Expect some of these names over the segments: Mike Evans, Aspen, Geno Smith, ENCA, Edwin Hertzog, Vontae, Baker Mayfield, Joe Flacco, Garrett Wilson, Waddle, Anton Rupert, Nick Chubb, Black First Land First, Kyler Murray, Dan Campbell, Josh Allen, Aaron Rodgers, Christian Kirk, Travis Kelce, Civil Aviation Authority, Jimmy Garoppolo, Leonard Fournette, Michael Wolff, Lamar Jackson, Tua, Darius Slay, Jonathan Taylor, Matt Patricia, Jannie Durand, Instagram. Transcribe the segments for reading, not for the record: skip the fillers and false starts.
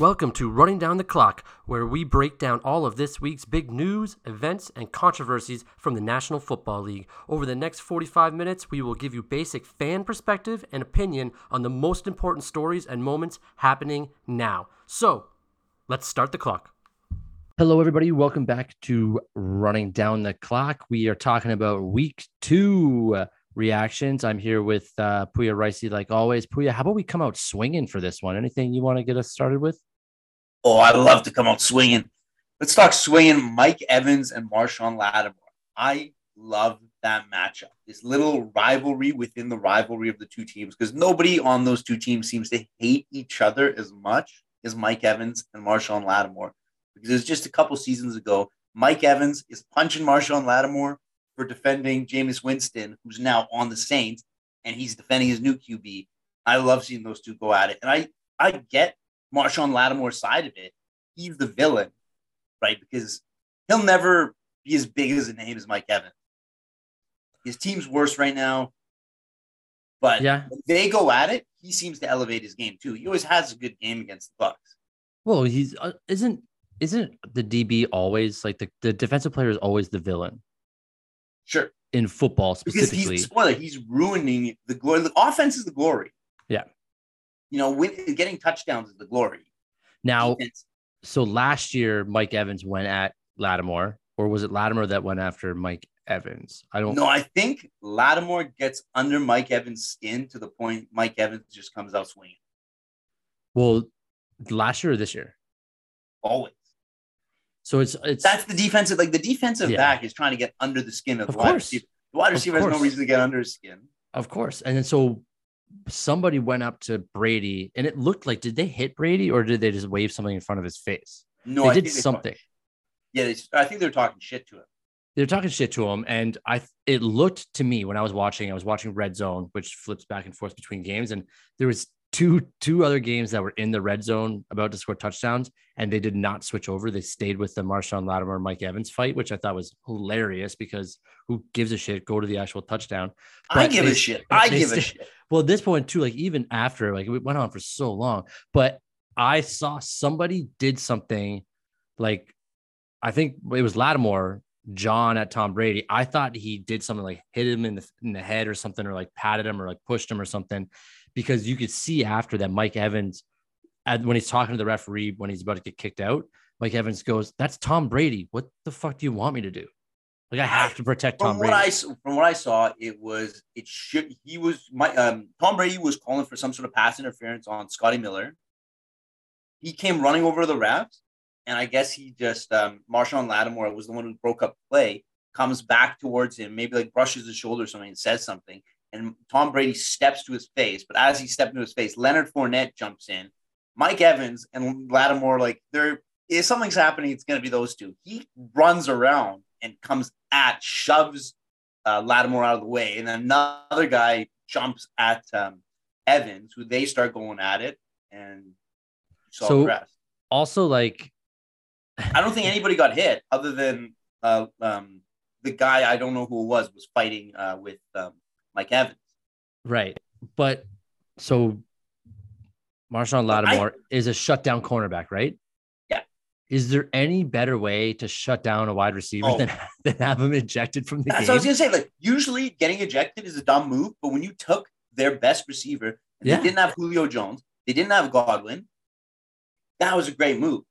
Welcome to Running Down the Clock, where we break down all of this week's big news, events, and controversies from the National Football League. Over the next 45 minutes, we will give you basic fan perspective and opinion on the most important stories and moments happening now. So, let's start the clock. Hello, everybody. Welcome back to Running Down the Clock. We are talking about Week 2 reactions. I'm here with Pouya Ricey, like always. Pouya, how about we come out swinging for this one? Anything you want to get us started with? Oh, I'd love to come out swinging. Let's talk swinging Mike Evans and Marshawn Lattimore. I love that matchup. This little rivalry within the rivalry of the two teams, because nobody on those two teams seems to hate each other as much as Mike Evans and Marshawn Lattimore. Because it was just a couple seasons ago, Mike Evans is punching Marshawn Lattimore for defending Jameis Winston, who's now on the Saints, and he's defending his new QB. I love seeing those two go at it. And I get Marshawn Lattimore's side of it. He's the villain, right? Because he'll never be as big as a name as Mike Evans. His team's worse right now, but when they go at it, he seems to elevate his game too. He always has a good game against the Bucs. Well, he's isn't the DB always like the defensive player is always the villain? Sure, in football specifically, because he's ruining the glory. The offense is the glory. Yeah. You know, getting touchdowns is the glory. Now, so last year, Mike Evans went at Lattimore, or was it Lattimore that went after Mike Evans? No, I think Lattimore gets under Mike Evans' skin to the point Mike Evans just comes out swinging. Well, last year or this year? Always. So it's that's the defensive, like the defensive back is trying to get under the skin of the wide receiver. The wide receiver has no reason to get under his skin. Of course. And then so somebody went up to Brady, and it looked like, did they hit Brady or did they just wave something in front of his face? No, they did something. I think they're talking shit to him. They're talking shit to him. And it looked to me when I was watching Red Zone, which flips back and forth between games. And there was two other games that were in the red zone about to score touchdowns, and they did not switch over. They stayed with the Marshawn Lattimore, Mike Evans fight, which I thought was hilarious because who gives a shit? Go to the actual touchdown. But I give a shit. Well, at this point too, like even after, like it went on for so long, but I saw somebody did something like, I think it was Lattimore, John at Tom Brady. I thought he did something like hit him in the head or something, or like patted him or like pushed him or something. Because you could see after that, Mike Evans, when he's talking to the referee, when he's about to get kicked out, Mike Evans goes, "That's Tom Brady. What the fuck do you want me to do? Like, I have to protect Tom Brady." From what I saw, Tom Brady was calling for some sort of pass interference on Scotty Miller. He came running over the refs, and I guess he just, Marshawn Lattimore was the one who broke up play, comes back towards him, maybe like brushes his shoulder or something and says something. And Tom Brady steps to his face, but as he stepped into his face, Leonard Fournette jumps in. Mike Evans and Lattimore, like, there is something's happening. It's going to be those two. He runs around and comes at, shoves Lattimore out of the way, and another guy jumps at Evans, who they start going at it, and so rest. Also, like, I don't think anybody got hit other than the guy I don't know who it was fighting with. Mike Evans. Right. But so Marshawn Lattimore is a shutdown cornerback, right? Yeah. Is there any better way to shut down a wide receiver than have him ejected from the game? So I was going to say, like, usually getting ejected is a dumb move, but when you took their best receiver, they didn't have Julio Jones, they didn't have Godwin, that was a great move.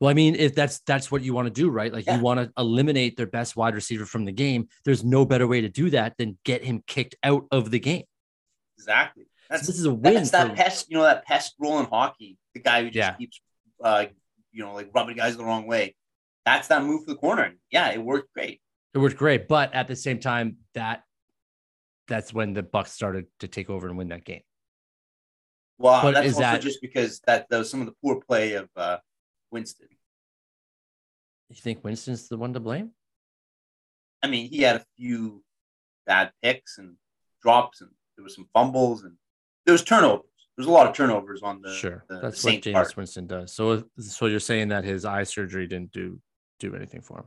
Well, I mean, if that's what you want to do, right? Like you want to eliminate their best wide receiver from the game. There's no better way to do that than get him kicked out of the game. Exactly. So this is a win. That's that pest, you know, that pest rule in hockey. The guy who just keeps, you know, like rubbing guys the wrong way. That's that move for the corner. Yeah, it worked great. But at the same time, that's when the Bucs started to take over and win that game. Well, but that's also just because that was some of the poor play of Winston. You think Winston's the one to blame? I mean, he had a few bad picks and drops, and there was some fumbles, and there was turnovers. There's a lot of turnovers on the that's the what Jameis Winston does. So you're saying that his eye surgery didn't do anything for him?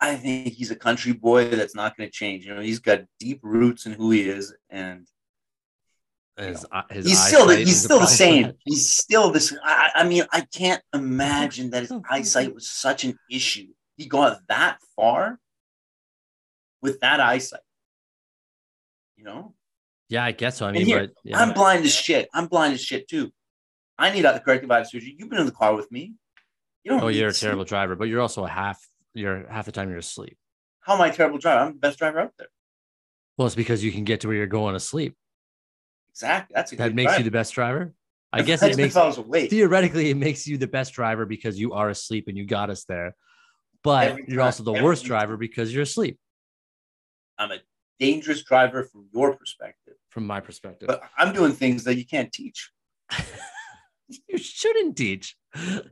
I think he's a country boy that's not going to change. You know, he's got deep roots in who he is, and his he's still the same. He's still this. I mean, I can't imagine that his eyesight was such an issue. He got that far with that eyesight, you know? Yeah, I guess so. I mean, here, but yeah. I'm blind as shit. I'm blind as shit too. I need a corrective eye surgery. You've been in the car with me. You don't. Oh, you're a terrible driver, but you're also half the time you're asleep. How am I a terrible driver? I'm the best driver out there. Well, it's because you can get to where you're going to sleep. Exactly. That makes you the best driver. I guess it makes theoretically it makes you the best driver because you are asleep and you got us there. But you're also the worst driver because you're asleep. I'm a dangerous driver from your perspective. From my perspective, but I'm doing things that you can't teach. You shouldn't teach.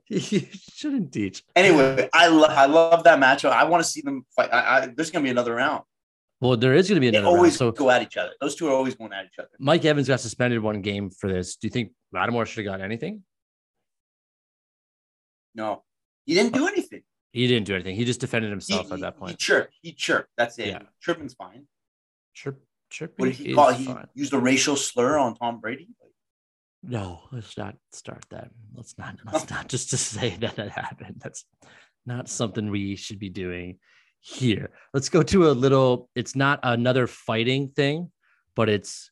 You shouldn't teach. Anyway, I love that matchup. I want to see them fight. There's going to be another round. Well, there is going to be another round. They always go at each other. Those two are always going at each other. Mike Evans got suspended one game for this. Do you think Lattimore should have gotten anything? No. He didn't do anything. He didn't do anything. He just defended himself at that point. He chirped. That's it. Yeah. Chirping's fine. Chirping. What did he call it? He used a racial slur on Tom Brady? No, let's not start that. Let's not just to say that it happened. That's not something we should be doing here. Let's go to a little, it's not another fighting thing, but it's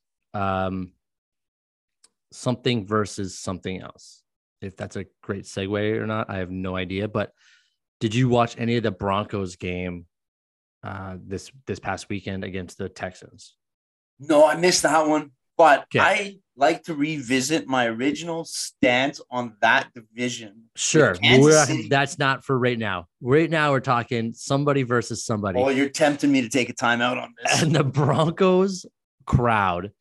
something versus something else. If that's a great segue or not, I have no idea. But did you watch any of the Broncos game this past weekend against the Texans? No, I missed that one. But okay. I like to revisit my original stance on that division. Sure. That's not for right now. Right now, we're talking somebody versus somebody. Oh, you're tempting me to take a timeout on this. And the Broncos crowd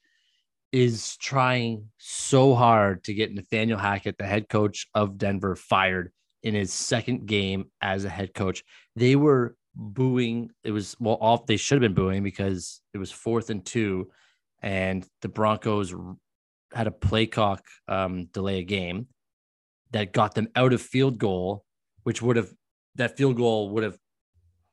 is trying so hard to get Nathaniel Hackett, the head coach of Denver, fired in his second game as a head coach. They were booing. It was, well, off. They should have been booing because it was 4th and 2. And the Broncos had a play clock delay a game that got them out of field goal, which would have – that field goal would have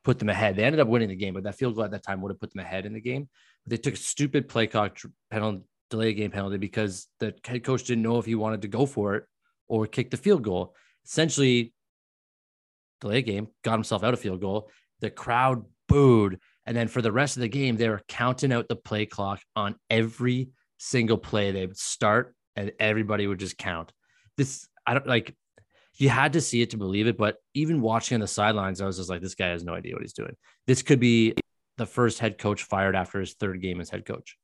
put them ahead. They ended up winning the game, but that field goal at that time would have put them ahead in the game. But they took a stupid play clock penalty, delay a game penalty because the head coach didn't know if he wanted to go for it or kick the field goal. Essentially, delay a game, got himself out of field goal. The crowd booed. And then for the rest of the game, they were counting out the play clock on every single play. They would start and everybody would just count. This, I don't like, you had to see it to believe it. But even watching on the sidelines, I was just like, this guy has no idea what he's doing. This could be the first head coach fired after his third game as head coach.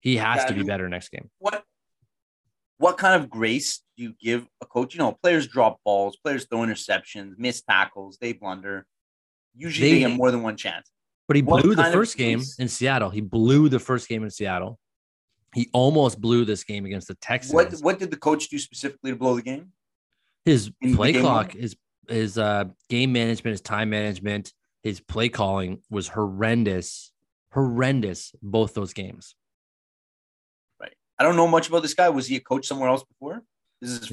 He has to be better next game. What kind of grace do you give a coach? You know, players drop balls, players throw interceptions, miss tackles, they blunder. Usually they get more than one chance. But he blew the first game in Seattle. He blew the first game in Seattle. He almost blew this game against the Texans. What did the coach do specifically to blow the game? His play clock, his game management, his time management, his play calling was horrendous. Horrendous, both those games. Right. I don't know much about this guy. Was he a coach somewhere else before? This is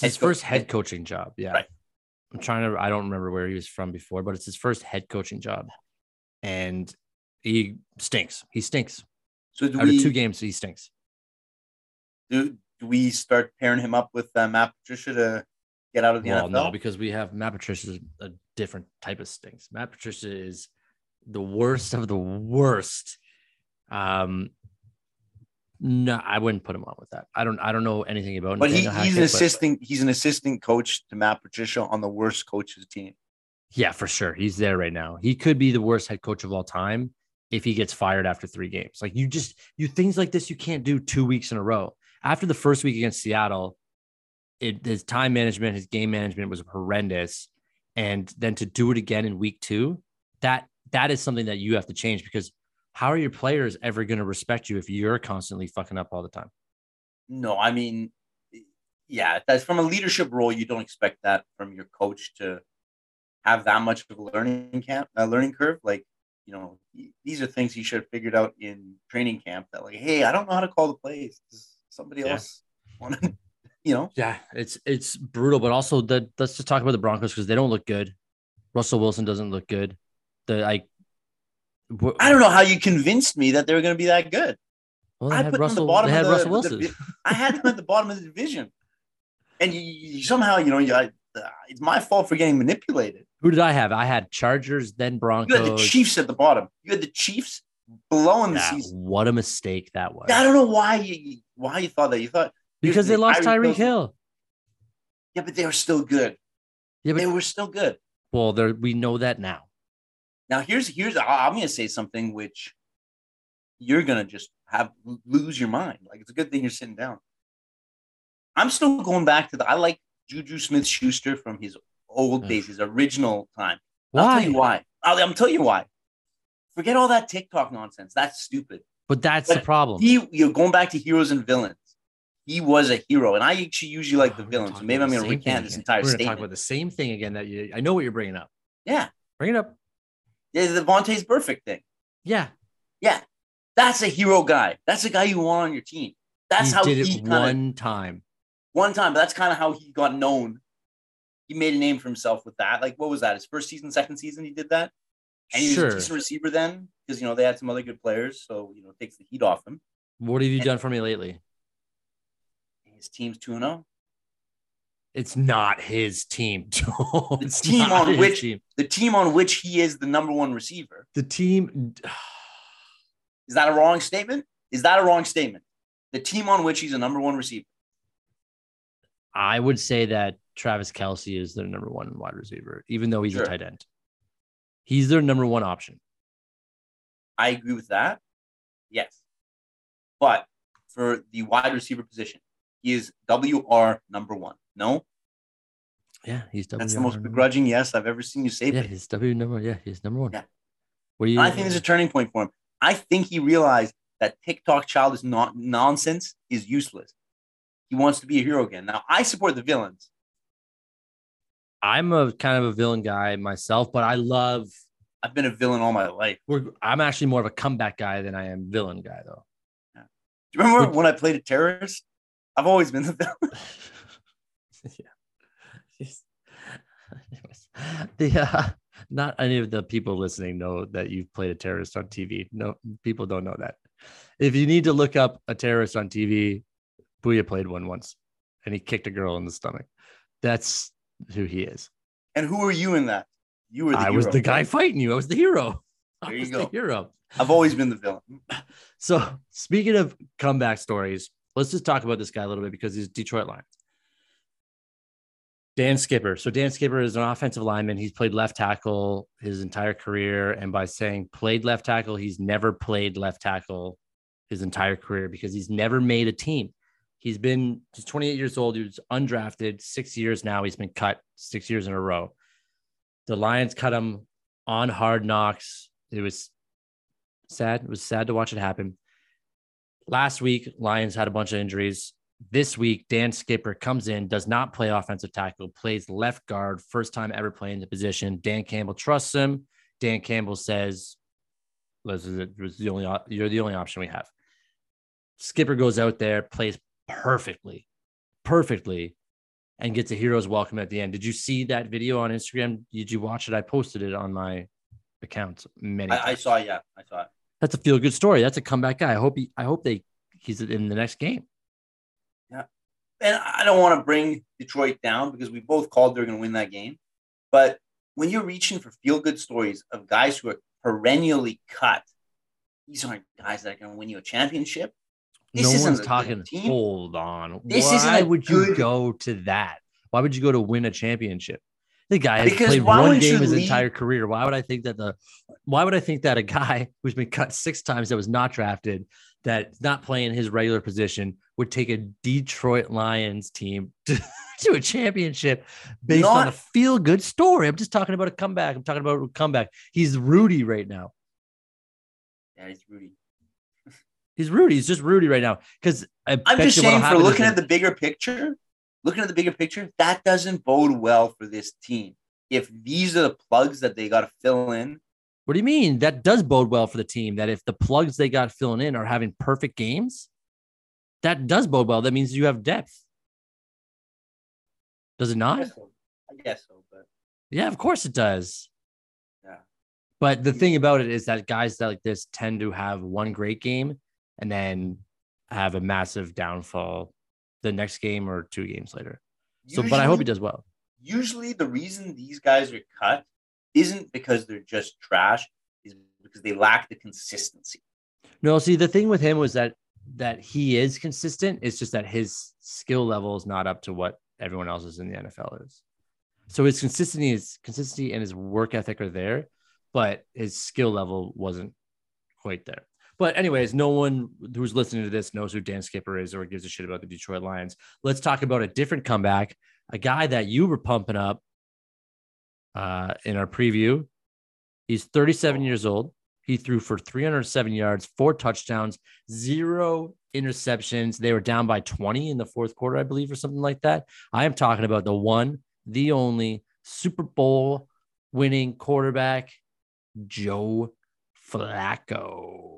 his first head coaching job. Yeah. Right. I don't remember where he was from before, but it's his first head coaching job. And he stinks. He stinks. So out of two games, he stinks. Do we start pairing him up with Matt Patricia to get out of the NFL? No, because we have Matt Patricia's a different type of stinks. Matt Patricia is the worst of the worst. No, I wouldn't put him on with that. I don't know anything about him. But he's an assistant coach to Matt Patricia on the worst coach's team. Yeah, for sure. He's there right now. He could be the worst head coach of all time if he gets fired after 3 games. Like you things like this you can't do 2 weeks in a row. After the first week against Seattle, his time management, his game management was horrendous, and then to do it again in week 2, that is something that you have to change because. How are your players ever going to respect you if you're constantly fucking up all the time? No, I mean, yeah, that's from a leadership role. You don't expect that from your coach to have that much of a learning curve. Like, you know, these are things you should have figured out in training camp that like, hey, I don't know how to call the plays. Does somebody else want to, you know? Yeah, it's brutal. But also let's just talk about the Broncos because they don't look good. Russell Wilson doesn't look good. I don't know how you convinced me that they were going to be that good. Well, they had Russell Wilson. I had them at the bottom of the division. And you somehow, it's my fault for getting manipulated. Who did I have? I had Chargers, then Broncos. You had the Chiefs at the bottom. You had the Chiefs blowing the season. What a mistake that was. I don't know why you thought that. You thought because they lost Tyreek Hill. Yeah, but they were still good. Yeah, but they were still good. Well, we know that now. Now here's I'm going to say something which you're going to just lose your mind. Like, it's a good thing you're sitting down. I'm still going back to I like Juju Smith-Schuster from his old days, his original time. Why? I'll tell you why. I'm telling you why. Forget all that TikTok nonsense. That's stupid. But that's the problem. You're going back to heroes and villains. He was a hero, and I actually usually like the villains. So maybe I'm going to recant this entire statement. We're going to talk about the same thing again. I know what you're bringing up. Yeah, bring it up. Yeah, the Vontae's perfect thing. Yeah. That's a hero guy. That's a guy you want on your team. That's how he did it one time, but that's kind of how he got known. He made a name for himself with that. Like, what was that? His first season, second season, he did that. And he was a decent receiver then, because they had some other good players, so it takes the heat off him. What have you done for me lately? His team's 2-0. It's not his team. The team on which he is the number one receiver. The team. Is that a wrong statement? The team on which he's a number one receiver. I would say that Travis Kelce is their number one wide receiver, even though he's a tight end. He's their number one option. I agree with that. Yes. But for the wide receiver position, he is WR number one. No? Yeah, he's WR. That's the most begrudging yes I've ever seen you say. Yeah, he's W number. Yeah, he's number one. Yeah. I think there's a turning point for him. I think he realized that TikTok child is not nonsense, is useless. He wants to be a hero again. Now, I support the villains. I'm a kind of a villain guy myself, but I've been a villain all my life. I'm actually more of a comeback guy than I am villain guy, though. Yeah. Do you remember when I played a terrorist? I've always been the villain. Yeah. Not any of the people listening know that you've played a terrorist on TV. No, people don't know that. If you need to look up a terrorist on TV, Pouya played one once, and he kicked a girl in the stomach. That's who he is. And who are you in that? You were. I was the guy fighting you. I was the hero. There you go. The hero. I've always been the villain. So speaking of comeback stories, let's just talk about this guy a little bit because he's Detroit Lions. Dan Skipper. So Dan Skipper is an offensive lineman. He's played left tackle his entire career. And by saying played left tackle, he's never played left tackle his entire career because he's never made a team. He's 28 years old. He was undrafted 6 years now. He's been cut 6 years in a row. The Lions cut him on Hard Knocks. It was sad. It was sad to watch it happen. Last week, Lions had a bunch of injuries. This week, Dan Skipper comes in, does not play offensive tackle, plays left guard, first time ever playing the position. Dan Campbell trusts him. Dan Campbell says, you're the only option we have. Skipper goes out there, plays perfectly, and gets a hero's welcome at the end. Did you see that video on Instagram? Did you watch it? I posted it on my account many times. I saw it. That's a feel-good story. That's a comeback guy. I hope he's in the next game. Yeah, and I don't want to bring Detroit down because we both called they're going to win that game. But when you're reaching for feel-good stories of guys who are perennially cut, these aren't guys that are going to win you a championship. Hold on. Why would you go to win a championship? The guy has played one game his entire career. Why would I think that a guy who's been cut six times that was not drafted, that's not playing his regular position, would take a Detroit Lions team to a championship based on a feel-good story? I'm just talking about a comeback. He's Rudy right now. Yeah, he's Rudy. He's just Rudy right now. Because I'm just saying, for looking at the bigger picture, that doesn't bode well for this team. If these are the plugs that they got to fill in. What do you mean? That does bode well for the team. That if the plugs they got filling in are having perfect games, that does bode well. That means you have depth. Does it not? I guess so, but yeah, of course it does. Yeah. But the thing about it is that guys like this tend to have one great game and then have a massive downfall the next game or two games later. Usually, so, but I hope he does well. Usually the reason these guys are cut isn't because they're just trash, is because they lack the consistency. No, see, the thing with him was that he is consistent. It's just that his skill level is not up to what everyone else is in the NFL is. So his consistency and his work ethic are there, but his skill level wasn't quite there. But anyways, no one who's listening to this knows who Dan Skipper is or gives a shit about the Detroit Lions. Let's talk about a different comeback, a guy that you were pumping up in our preview. He's 37 years old. He threw for 307 yards, 4 touchdowns, 0 interceptions. They were down by 20 in the fourth quarter, I believe, or something like that. I am talking about the one, the only Super Bowl winning quarterback, Joe Flacco.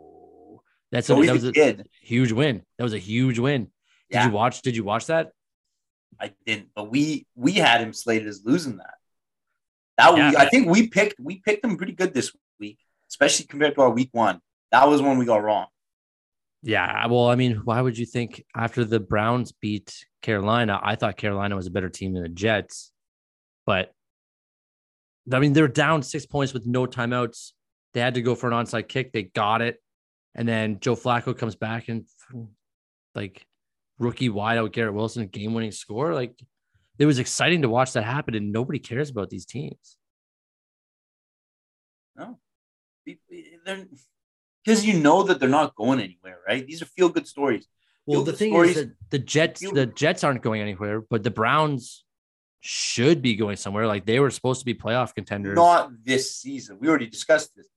That was a huge win. That was a huge win. Yeah. Did you watch that? I didn't, but we had him slated as losing that. I think we picked him pretty good this week, especially compared to our week one. That was when we got wrong. Yeah, well, I mean, why would you think after the Browns beat Carolina? I thought Carolina was a better team than the Jets, but I mean, they're down 6 points with no timeouts. They had to go for an onside kick. They got it. And then Joe Flacco comes back and like rookie wideout Garrett Wilson, game-winning score. Like, it was exciting to watch that happen, and nobody cares about these teams. No. Because you know that they're not going anywhere, right? These are feel-good stories. Well, the thing is that the Jets aren't going anywhere, but the Browns should be going somewhere. Like, they were supposed to be playoff contenders. Not this season. We already discussed this.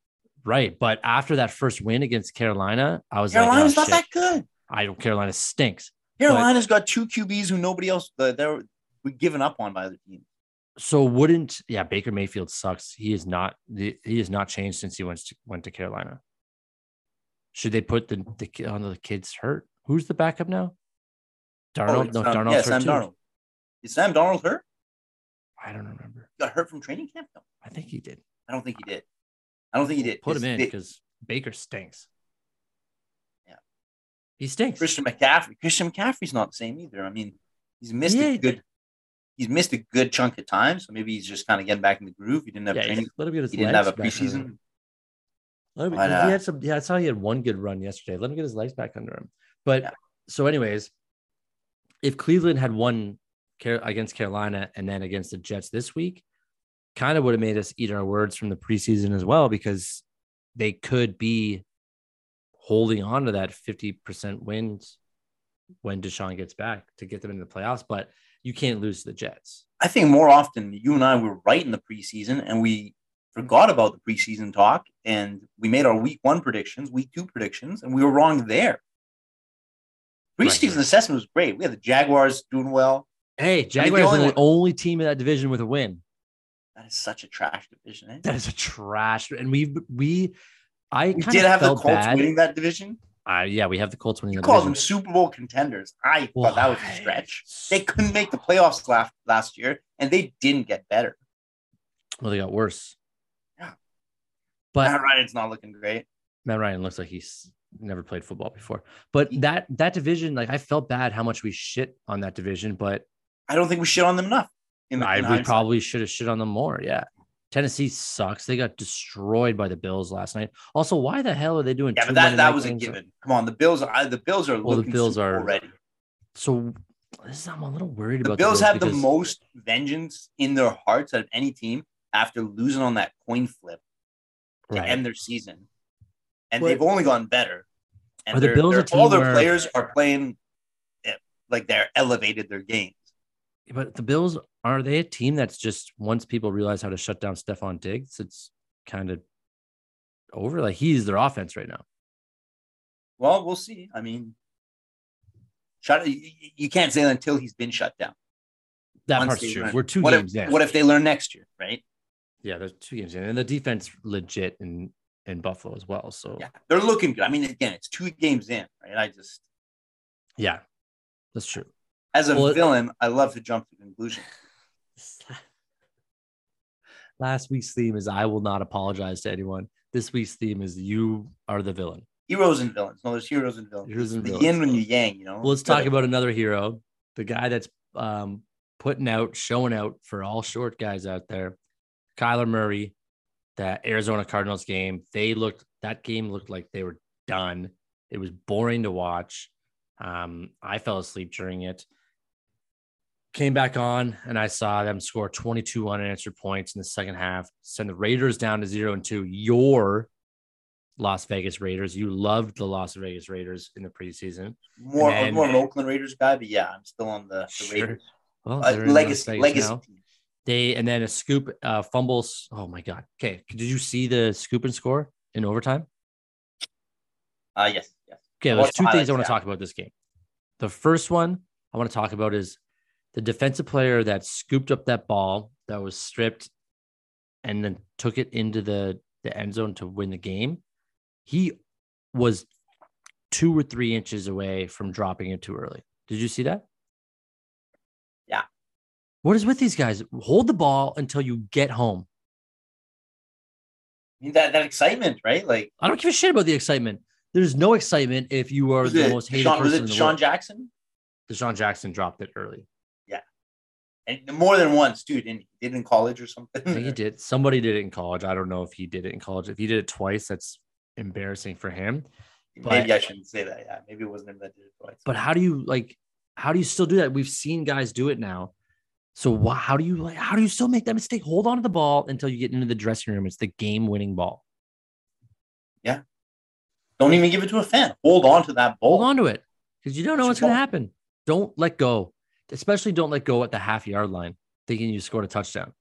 Right, but after that first win against Carolina, I was Carolina's not that good. I don't. Carolina stinks. Carolina's got two QBs who nobody else they're given up on by other teams. So Baker Mayfield sucks. He has not changed since he went to Carolina. Should they put the kids hurt? Who's the backup now? Darnold. Sam Darnold. Is Sam Darnold hurt? I don't remember. He got hurt from training camp? No. I think he did. I don't think he did. Put him in because Baker stinks. Yeah. He stinks. Christian McCaffrey's not the same either. I mean, he's missed a good chunk of time, so maybe he's just kind of getting back in the groove. He didn't have training. He didn't have a preseason. I saw he had one good run yesterday. Let him get his legs back under him. But so anyways, if Cleveland had won against Carolina and then against the Jets this week, kind of would have made us eat our words from the preseason as well, because they could be holding on to that 50% wins when Deshaun gets back to get them into the playoffs. But you can't lose to the Jets. I think more often you and I were right in the preseason and we forgot about the preseason talk and we made our week one predictions, week two predictions, and we were wrong there. Preseason assessment was great. We had the Jaguars doing well. Hey, Jaguars are the only team in that division with a win. That is such a trash division. Eh? That is a trash. And we did have the Colts winning that division. We have the Colts winning that division. You call them Super Bowl contenders. I thought that was a stretch. They couldn't make the playoffs last year, and they didn't get better. Well, they got worse. Yeah. But Matt Ryan's not looking great. Matt Ryan looks like he's never played football before. But that division, like, I felt bad how much we shit on that division, but I don't think we shit on them enough. We probably should have shit on them more. Yeah. Tennessee sucks. They got destroyed by the Bills last night. Also, why the hell are they doing? Yeah, but that was a given. Come on, the Bills are already. So I'm a little worried about the Bills have the most vengeance in their hearts out of any team after losing on that coin flip to end their season, and they've only gone better. And the Bills, all their players are playing like they're elevated their games. But the Bills, are they a team that's just, once people realize how to shut down Stephon Diggs, it's kind of over? Like, he's their offense right now. Well, we'll see. I mean, you can't say that until he's been shut down. That part's true. We're two games in. What if they learn next year, right? Yeah, there's 2 games in. And the defense legit in Buffalo as well. So yeah, they're looking good. I mean, again, it's 2 games in, right? Yeah, that's true. As a villain, I love to jump to conclusion. Last week's theme is I will not apologize to anyone. This week's theme is you are the villain. Heroes and villains. No, there's heroes and villains. Heroes and the villains. Yin and the yang, you know. Well, let's talk about another hero, the guy that's putting out, showing out for all short guys out there, Kyler Murray. That Arizona Cardinals game, that game looked like they were done. It was boring to watch. I fell asleep during it. Came back on, and I saw them score 22 unanswered points in the second half, send the Raiders down to 0-2. Your Las Vegas Raiders. You loved the Las Vegas Raiders in the preseason. More of an Oakland Raiders guy, but yeah, I'm still on the Raiders. Well, legacy team. And then a scoop fumbles. Oh, my God. Okay. Did you see the scoop and score in overtime? Yes. Okay, there's two things I want to talk about this game. The first one I want to talk about is the defensive player that scooped up that ball that was stripped and then took it into the end zone to win the game. He was 2 or 3 inches away from dropping it too early. Did you see that? Yeah. What is with these guys? Hold the ball until you get home. I mean, that excitement, right? Like, I don't give a shit about the excitement. There's no excitement if you are the most hated person. Was it Deshaun Jackson? Deshaun Jackson dropped it early. Yeah. And more than once, dude. Did in college or something? Yeah, he did. Somebody did it in college. I don't know if he did it in college. If he did it twice, that's embarrassing for him. Maybe I shouldn't say that. Yeah. Maybe it wasn't him that did it twice. But how do you still do that? We've seen guys do it now. So how do you still make that mistake? Hold on to the ball until you get into the dressing room. It's the game-winning ball. Yeah. Don't even give it to a fan. Hold on to that ball. Hold on to it because you don't know what's going to happen. Don't let go. Especially don't let go at the half-yard line thinking you scored a touchdown.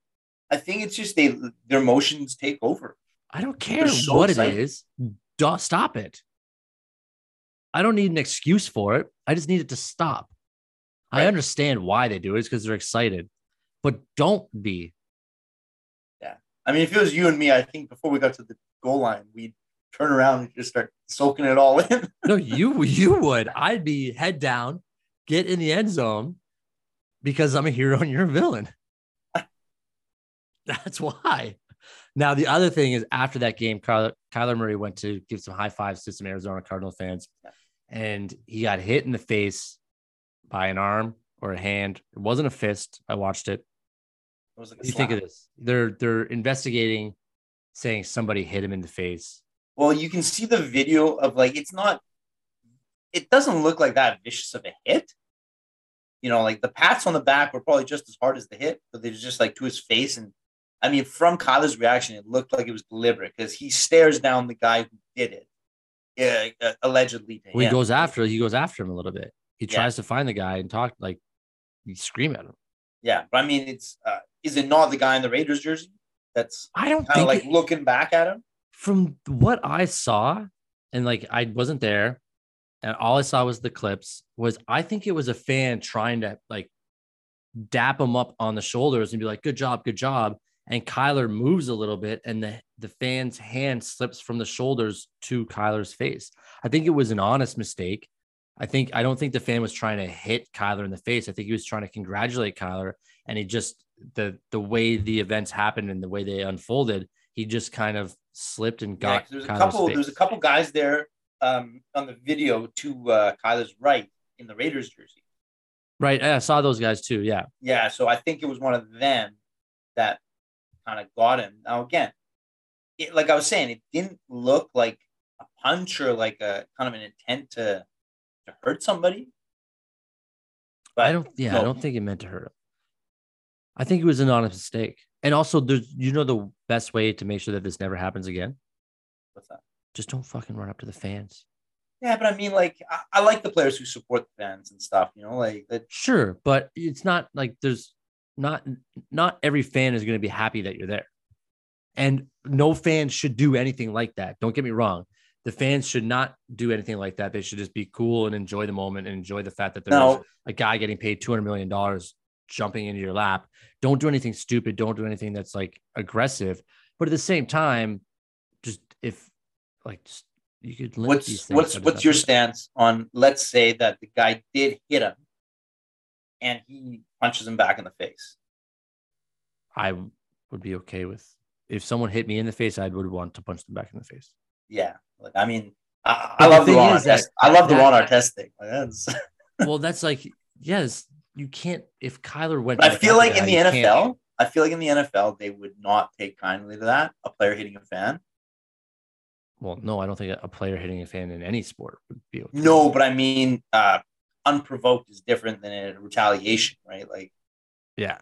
I think it's just their emotions take over. I don't care what it is. Stop it. I don't need an excuse for it. I just need it to stop. Right. I understand why they do it. It's because they're excited, but don't be. Yeah. I mean, if it was you and me, I think before we got to the goal line, we'd turn around and just start soaking it all in. No, you would. I'd be head down, get in the end zone because I'm a hero and you're a villain. That's why. Now, the other thing is after that game, Kyler Murray went to give some high fives to some Arizona Cardinal fans, and he got hit in the face by an arm or a hand. It wasn't a fist. I watched it. It was like a slap. Think of this. They're investigating, saying somebody hit him in the face. Well, you can see the video of it doesn't look like that vicious of a hit. You know, like the pats on the back were probably just as hard as the hit, but it was just like to his face. And I mean, from Kyler's reaction, it looked like it was deliberate because he stares down the guy who did it. Yeah, allegedly. Well, he goes after him a little bit. He tries to find the guy and talk, like, you scream at him. Yeah, but I mean, it's is it not the guy in the Raiders jersey that's looking back at him? From what I saw, and like I wasn't there, and all I saw was the clips. I think it was a fan trying to like dap him up on the shoulders and be like, "Good job." And Kyler moves a little bit, and the fan's hand slips from the shoulders to Kyler's face. I think it was an honest mistake. I don't think the fan was trying to hit Kyler in the face. I think he was trying to congratulate Kyler, and he just the way the events happened and the way they unfolded, he just kind of slipped and got. Yeah, there's a couple guys there on the video to Kyler's right in the Raiders jersey. Right, I saw those guys too. Yeah. Yeah, so I think it was one of them that kind of got him. Now again, like I was saying, it didn't look like a punch or like a kind of an intent to hurt somebody. But I don't think it meant to hurt him. I think it was an honest mistake. And also, the best way to make sure that this never happens again? What's that? Just don't fucking run up to the fans. Yeah, but I mean, like, I like the players who support the fans and stuff, you know, like that. Sure, but it's not like there's not every fan is going to be happy that you're there. And no fan should do anything like that. Don't get me wrong. The fans should not do anything like that. They should just be cool and enjoy the moment and enjoy the fact that there's a guy getting paid $200 million jumping into your lap. Don't do anything stupid. Don't do anything that's like aggressive. But at the same time, you could limit these things. What's your stance on, let's say that the guy did hit him and he punches him back in the face? I would be okay with, if someone hit me in the face, I would want to punch them back in the face. Yeah. Like, I mean, I love the Ron Artest thing. Well, that's like, yes, you can't. If Kyler went, I feel like in the NFL, they would not take kindly to that. A player hitting a fan. Well, no, I don't think a player hitting a fan in any sport would be okay. No, but I mean, unprovoked is different than a retaliation, right? Like, yeah.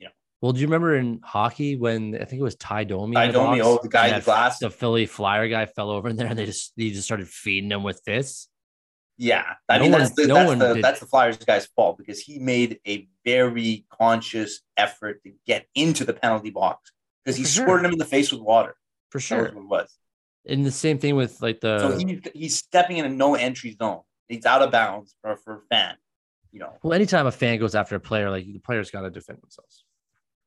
You know. Well, do you remember in hockey when I think it was Ty Domi? The guy in the glass. The Philly Flyer guy fell over in there and he just started feeding him with fists. Yeah. That's the Flyers guy's fault because he made a very conscious effort to get into the penalty box because he squirted him in the face with water. For sure. That was what it was. And the same thing with like So he's stepping in a no entry zone. He's out of bounds for a fan, you know. Well, anytime a fan goes after a player, like the player's got to defend themselves.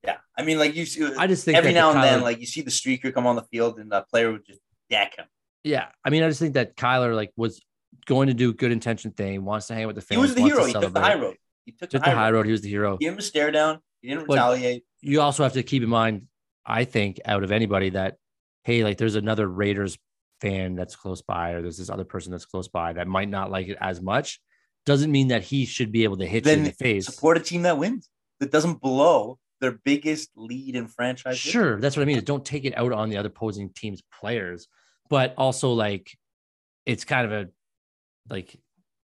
Yeah. I mean, like you see, I just think every now and then, like you see the streaker come on the field and the player would just deck him. Yeah. I mean, I just think that Kyler like was going to do a good intention thing, wants to hang with the fans. He was the hero. He took the high road. He was the hero. He didn't stare down. He didn't retaliate. You also have to keep in mind, I think, out of anybody that, hey, like there's another Raiders fan that's close by, or there's this other person that's close by that might not like it as much. Doesn't mean that he should be able to hit you in the face. Support a team that wins, that doesn't blow their biggest lead in franchise. Sure, that's what I mean. Is don't take it out on the other opposing team's players, but also like it's kind of a like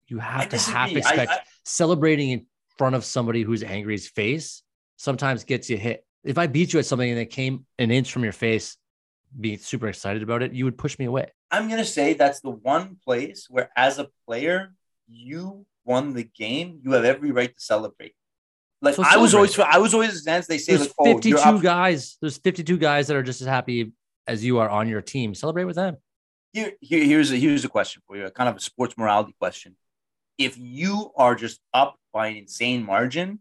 you have to half expect celebrating in front of somebody who's angry's face sometimes gets you hit. If I beat you at something and it came an inch from your face, be super excited about it, you would push me away. I'm going to say that's the one place where as a player, you won the game. You have every right to celebrate. Like so I was always, as they say, there's like, 52 guys. There's 52 guys that are just as happy as you are on your team. Celebrate with them. Here's a question for you, a kind of a sports morality question. If you are just up by an insane margin,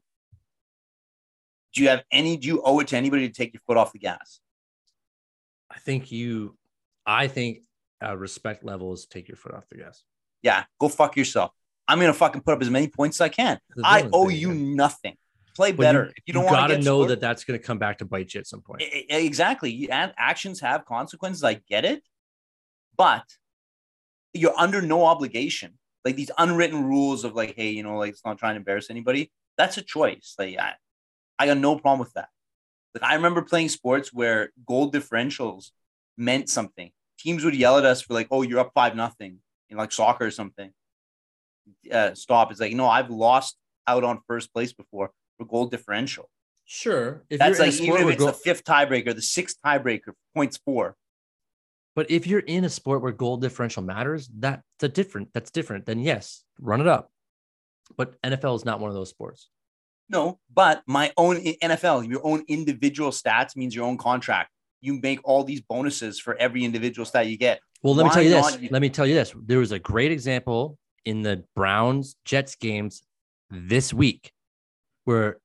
do you owe it to anybody to take your foot off the gas? I think respect levels take your foot off the gas. Yeah, go fuck yourself. I'm going to fucking put up as many points as I can. I owe you nothing. Play better. You don't want to know that that's going to come back to bite you at some point. Exactly. Actions have consequences. I get it. But you're under no obligation. Like these unwritten rules of like, hey, you know, like it's not trying to embarrass anybody. That's a choice. Like I got no problem with that. Like I remember playing sports where goal differentials meant something. Teams would yell at us for like, oh, you're up 5-0 in like soccer or something. Stop. It's like, no, I've lost out on first place before for goal differential. Sure. If that's like even if it's the fifth tiebreaker, the sixth tiebreaker, points four. But if you're in a sport where goal differential matters, that's different. Then yes, run it up. But NFL is not one of those sports. No, but my own NFL, your own individual stats means your own contract. You make all these bonuses for every individual stat you get. Well, let me tell you this. There was a great example in the Browns-Jets games this week where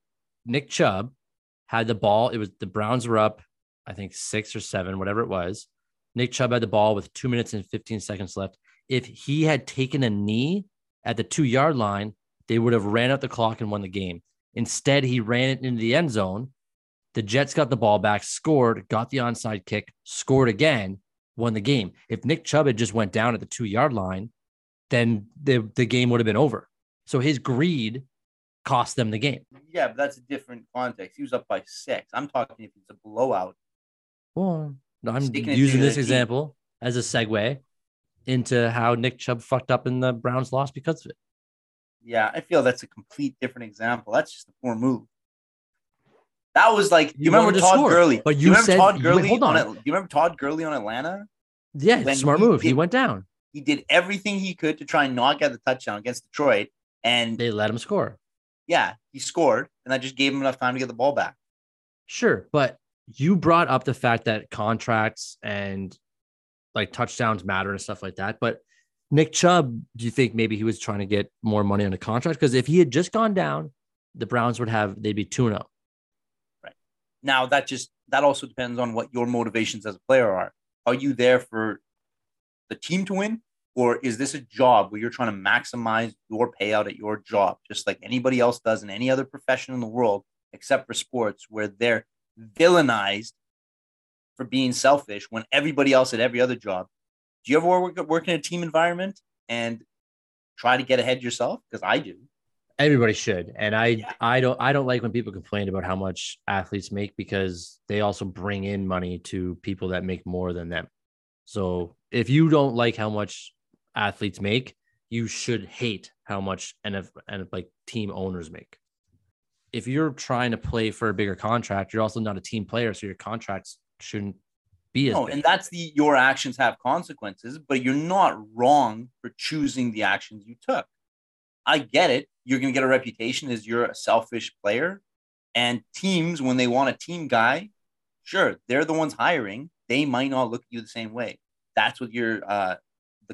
Nick Chubb had the ball. It was the Browns were up, I think 6 or 7, whatever it was. Nick Chubb had the ball with 2 minutes and 15 seconds left. If he had taken a knee at the 2-yard line, they would have ran out the clock and won the game. Instead, he ran it into the end zone. The Jets got the ball back, scored, got the onside kick, scored again, won the game. If Nick Chubb had just went down at the 2-yard line, then the game would have been over. So his greed cost them the game. Yeah, but that's a different context. He was up by 6. I'm talking if it's a blowout. Well, I'm using this example as a segue into how Nick Chubb fucked up in the Browns loss because of it. Yeah, I feel that's a complete different example. That's just a poor move. That was like you remember Todd Gurley, but you said Todd Gurley. Hold on, you remember Todd Gurley on Atlanta? Yeah, smart move. He went down. He did everything he could to try and knock out the touchdown against Detroit, and they let him score. Yeah, he scored, and that just gave him enough time to get the ball back. Sure, but you brought up the fact that contracts and like touchdowns matter and stuff like that, but. Nick Chubb, do you think maybe he was trying to get more money on a contract? Because if he had just gone down, the Browns they'd be 2-0. Right. Now, that also depends on what your motivations as a player are. Are you there for the team to win? Or is this a job where you're trying to maximize your payout at your job, just like anybody else does in any other profession in the world, except for sports, where they're villainized for being selfish when everybody else at every other job Do you ever work in a team environment and try to get ahead yourself? Because I do. Everybody should. And I don't like when people complain about how much athletes make, because they also bring in money to people that make more than them. So if you don't like how much athletes make, you should hate how much and team owners make. If you're trying to play for a bigger contract, you're also not a team player. So your contracts shouldn't be as big. And that's your actions have consequences, but you're not wrong for choosing the actions you took. I get it. You're going to get a reputation as you're a selfish player, and teams, when they want a team guy, sure, they're the ones hiring. They might not look at you the same way. That's what the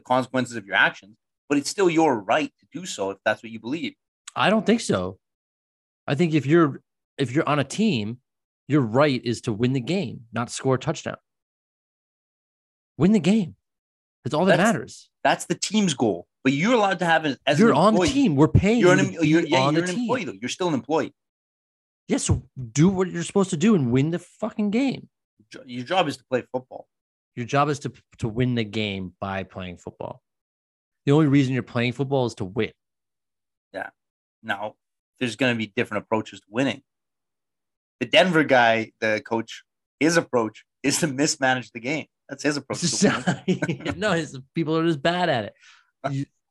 consequences of your actions, but it's still your right to do so if that's what you believe. I don't think so. I think if you're on a team, your right is to win the game, not score a touchdown. Win the game. That's all that matters. That's the team's goal. But you're allowed to have it as you're on the team. We're paying. You're an employee though. You're still an employee. Yes. Yeah, so do what you're supposed to do and win the fucking game. Your job is to play football. Your job is to win the game by playing football. The only reason you're playing football is to win. Yeah. Now there's going to be different approaches to winning. The Denver guy, the coach, his approach is to mismanage the game. That's his approach. No, people are just bad at it.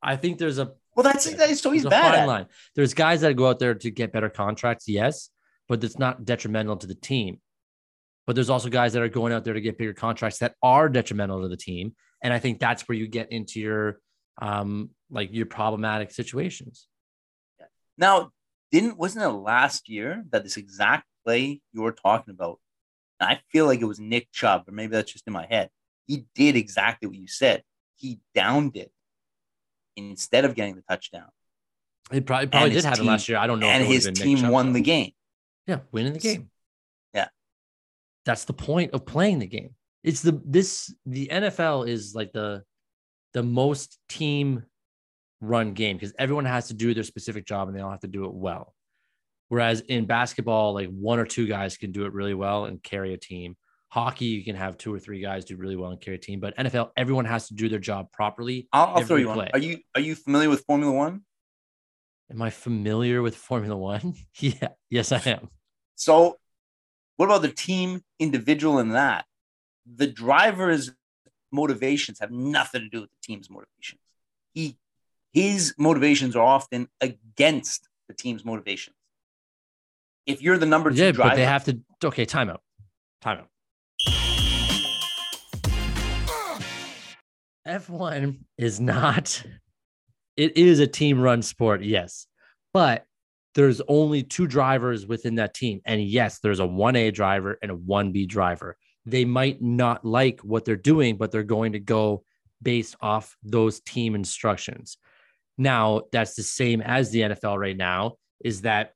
I think there's a he's bad at line. There's guys that go out there to get better contracts, yes, but it's not detrimental to the team. But there's also guys that are going out there to get bigger contracts that are detrimental to the team, and I think that's where you get into your your problematic situations. Now, wasn't it last year that this exact play you were talking about? And I feel like it was Nick Chubb, or maybe that's just in my head. He did exactly what you said. He downed it instead of getting the touchdown. It probably did happen last year. I don't know. And his team won the game. Yeah, winning the game. Yeah. That's the point of playing the game. It's the NFL is like the most team run game because everyone has to do their specific job and they all have to do it well. Whereas in basketball, like one or two guys can do it really well and carry a team. Hockey, you can have two or three guys do really well and carry a team. But NFL, everyone has to do their job properly. I'll throw you one. Are you familiar with Formula One? Am I familiar with Formula One? Yeah. Yes, I am. So what about the team individual in that? The driver's motivations have nothing to do with the team's motivations. His motivations are often against the team's motivations. If you're the number two driver, but they have to. Okay, timeout. F1 is not. It is a team-run sport, yes, but there's only two drivers within that team, and yes, there's a 1A driver and a 1B driver. They might not like what they're doing, but they're going to go based off those team instructions. Now, that's the same as the NFL right now, is that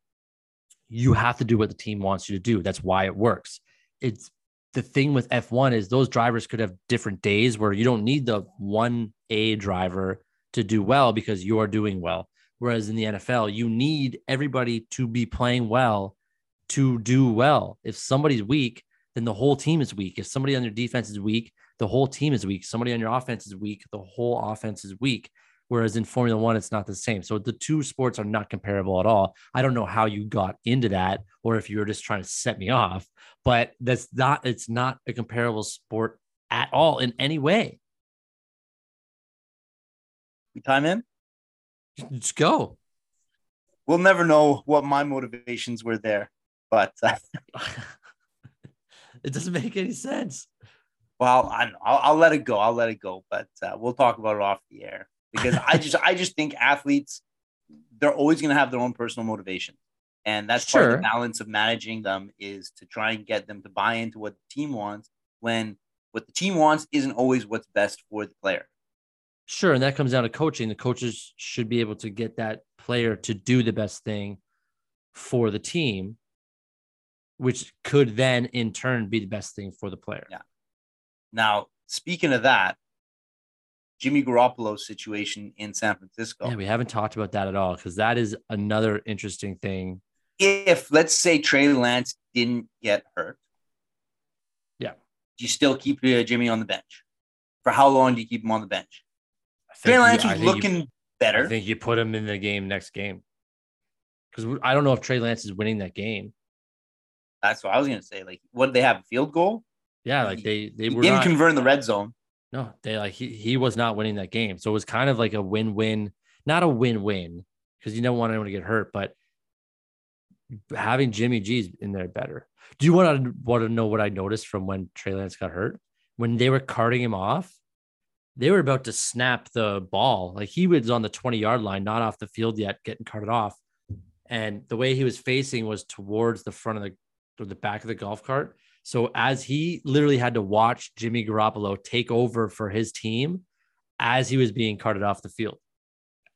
you have to do what the team wants you to do. That's why it works. It's the thing with F1 is those drivers could have different days where you don't need the 1A driver to do well because you are doing well. Whereas in the NFL, you need everybody to be playing well to do well. If somebody's weak, then the whole team is weak. If somebody on your defense is weak, the whole team is weak. Somebody on your offense is weak, the whole offense is weak. Whereas in Formula One, it's not the same. So the two sports are not comparable at all. I don't know how you got into that or if you were just trying to set me off, but it's not a comparable sport at all in any way. We time in? Let's go. We'll never know what my motivations were there, but it doesn't make any sense. Well, I'll let it go. But we'll talk about it off the air. Because I just think athletes, they're always going to have their own personal motivation. And that's part of the balance of managing them is to try and get them to buy into what the team wants when what the team wants isn't always what's best for the player. Sure. And that comes down to coaching. The coaches should be able to get that player to do the best thing for the team, which could then in turn be the best thing for the player. Yeah. Now, speaking of that, Jimmy Garoppolo's situation in San Francisco. Yeah, we haven't talked about that at all because that is another interesting thing. If, let's say, Trey Lance didn't get hurt. Yeah. Do you still keep Jimmy on the bench? for how long do you keep him on the bench? Trey Lance was looking better. I think you put him in the game next game. Because I don't know if Trey Lance is winning that game. That's what I was going to say. Like, what did they have? A field goal? Yeah, like they were didn't convert in the red zone. No, they like he was not winning that game. So it was kind of like a win-win. Not a win-win, because you don't want anyone to get hurt, but having Jimmy G's in there better. Do you want to know what I noticed from when Trey Lance got hurt? When they were carting him off, they were about to snap the ball. Like, he was on the 20-yard line, not off the field yet, getting carted off. And the way he was facing was towards the front of the back of the golf cart. So as he literally had to watch Jimmy Garoppolo take over for his team as he was being carted off the field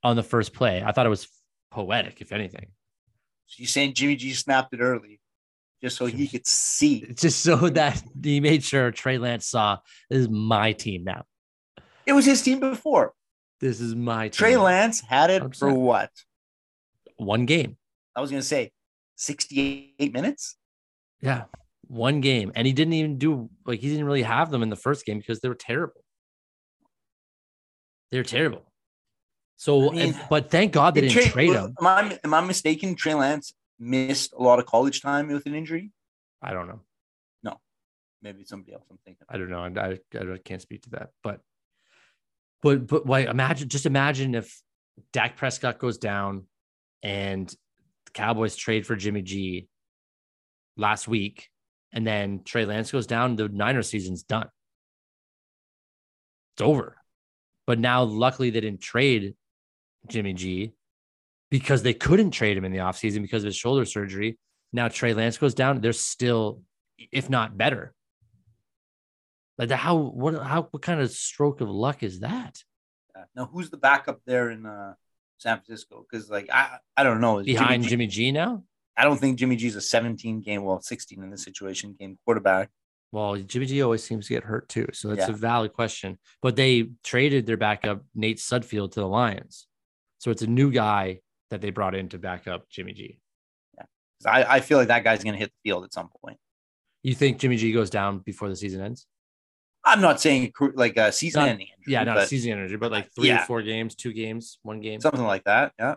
on the first play. I thought it was poetic, if anything. So you're saying Jimmy G snapped it early just so he could see. Just so that he made sure Trey Lance saw, this is my team now. It was his team before. This is my team. Trey Lance had it 100%. For what? One game. I was going to say 68 minutes. Yeah. One game. And he didn't even do, like, he didn't really have them in the first game because they were terrible. They were terrible. So, I mean, but thank God they didn't trade him. Am I mistaken? Trey Lance missed a lot of college time with an injury. I don't know. No, maybe somebody else. I'm thinking. I don't know. I can't speak to that. But like, imagine if Dak Prescott goes down and the Cowboys trade for Jimmy G last week, and then Trey Lance goes down. The Niners season's done. It's over. But now, luckily, they didn't trade Jimmy G because they couldn't trade him in the offseason because of his shoulder surgery. Now Trey Lance goes down. They're still, if not better. Like, what kind of stroke of luck is that? Now, who's the backup there in San Francisco? Because, like, I don't know. Is behind Jimmy G now? I don't think Jimmy G's a 16 in this situation, game quarterback. Well, Jimmy G always seems to get hurt too. So that's a valid question. But they traded their backup, Nate Sudfield, to the Lions. So it's a new guy that they brought in to back up Jimmy G. Yeah. I feel like that guy's going to hit the field at some point. You think Jimmy G goes down before the season ends? I'm not saying like a season-ending injury. Yeah, not a season-ending injury, but like three or four games, 2 games, 1 game. Something like that, yeah.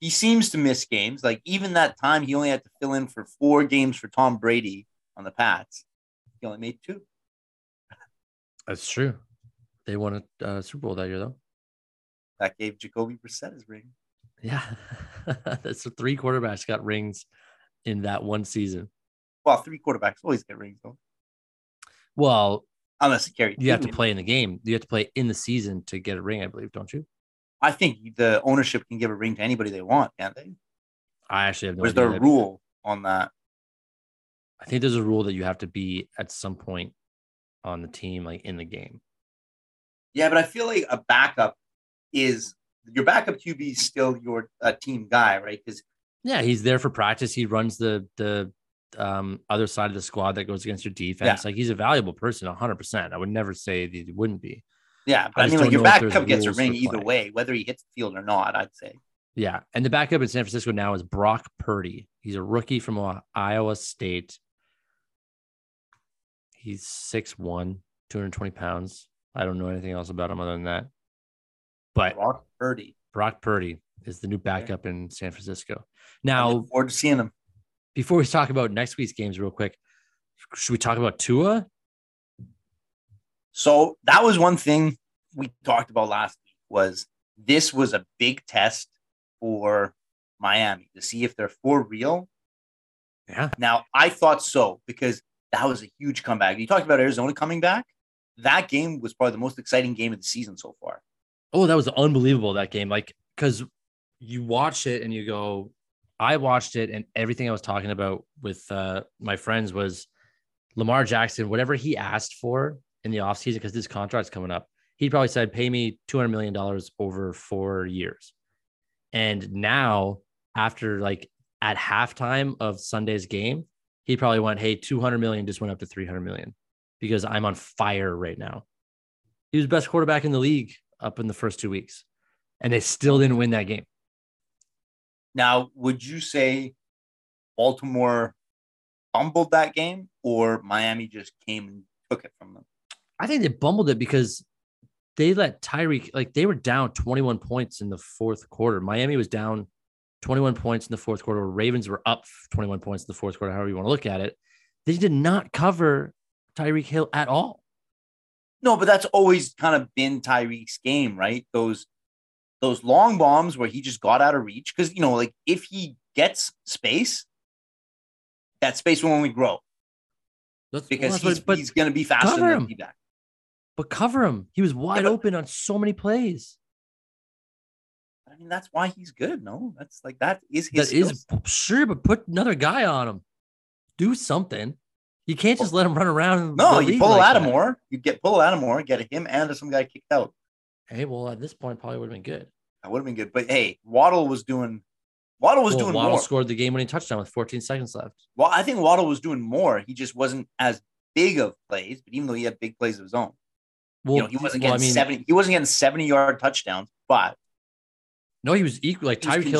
He seems to miss games. Like, even that time, he only had to fill in for 4 games for Tom Brady on the Pats. He only made 2. That's true. They won a Super Bowl that year, though. That gave Jacoby Brissett his ring. Yeah. That's 3 quarterbacks got rings in that one season. Well, 3 quarterbacks always get rings, though. Well, unless you carry. You have to play in the game. You have to play in the season to get a ring, I believe, don't you? I think the ownership can give a ring to anybody they want, can't they? I actually have no idea. There's a rule on that. I think there's a rule that you have to be at some point on the team, like in the game. Yeah, but I feel like a backup is your backup QB is still your team guy, right? Because he's there for practice. He runs the other side of the squad that goes against your defense. Yeah. Like, he's a valuable person, 100%. I would never say that he wouldn't be. Yeah, but I mean, like, your backup gets a ring either way, whether he hits the field or not, I'd say. Yeah, and the backup in San Francisco now is Brock Purdy. He's a rookie from Iowa State. He's 6'1", 220 pounds. I don't know anything else about him other than that. But Brock Purdy is the new backup in San Francisco. Now, I look forward to seeing him. Before we talk about next week's games real quick, should we talk about Tua? So that was one thing we talked about last week was this was a big test for Miami to see if they're for real. Yeah. Now, I thought so because that was a huge comeback. You talked about Arizona coming back. That game was probably the most exciting game of the season so far. Oh, that was unbelievable, that game. Like, because you watch it and you go, I watched it and everything I was talking about with my friends was Lamar Jackson, whatever he asked for in the offseason, because this contract's coming up. He probably said, pay me $200 million over 4 years. And now, after like at halftime of Sunday's game, he probably went, hey, 200 million just went up to 300 million because I'm on fire right now. He was the best quarterback in the league up in the first 2 weeks, and they still didn't win that game. Now, would you say Baltimore fumbled that game or Miami just came and took it from them? I think they bumbled it because they let Tyreek, like they were down 21 points in the fourth quarter. Miami was down 21 points in the fourth quarter. Ravens were up 21 points in the fourth quarter, however you want to look at it. They did not cover Tyreek Hill at all. No, but that's always kind of been Tyreek's game, right? Those long bombs where he just got out of reach. Because, you know, like if he gets space, that space will only grow. Because he's going to be faster than the back. But cover him. He was wide open on so many plays. I mean, that's why he's good, no? That's like, that is his skill set. Sure, but put another guy on him. Do something. You can't just let him run around. You pull Lattimore, get him and some guy kicked out. Hey, well, at this point, probably would have been good. That would have been good. But hey, Waddle scored the game-winning touchdown with 14 seconds left. Well, I think Waddle was doing more. He just wasn't as big of plays, but even though he had big plays of his own. Well, you know, he wasn't getting 70-yard touchdowns, but no, he was equal. Like Tyreek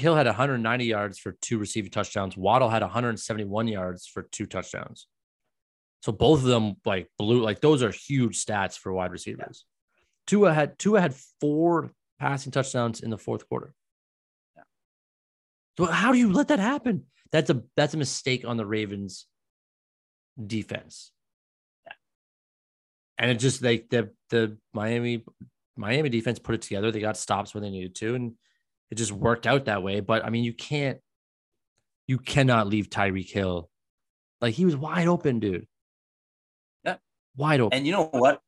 Hill had 190 yards for two receiving touchdowns. Waddle had 171 yards for two touchdowns. So both of them like blew. Like those are huge stats for wide receivers. Yeah. Tua had four passing touchdowns in the fourth quarter. Yeah. So how do you let that happen? That's a mistake on the Ravens defense. And it just like the Miami defense put it together. They got stops when they needed to, and it just worked out that way. But I mean, you cannot leave Tyreek Hill. Like he was wide open, dude. Yeah, wide open. And you know what?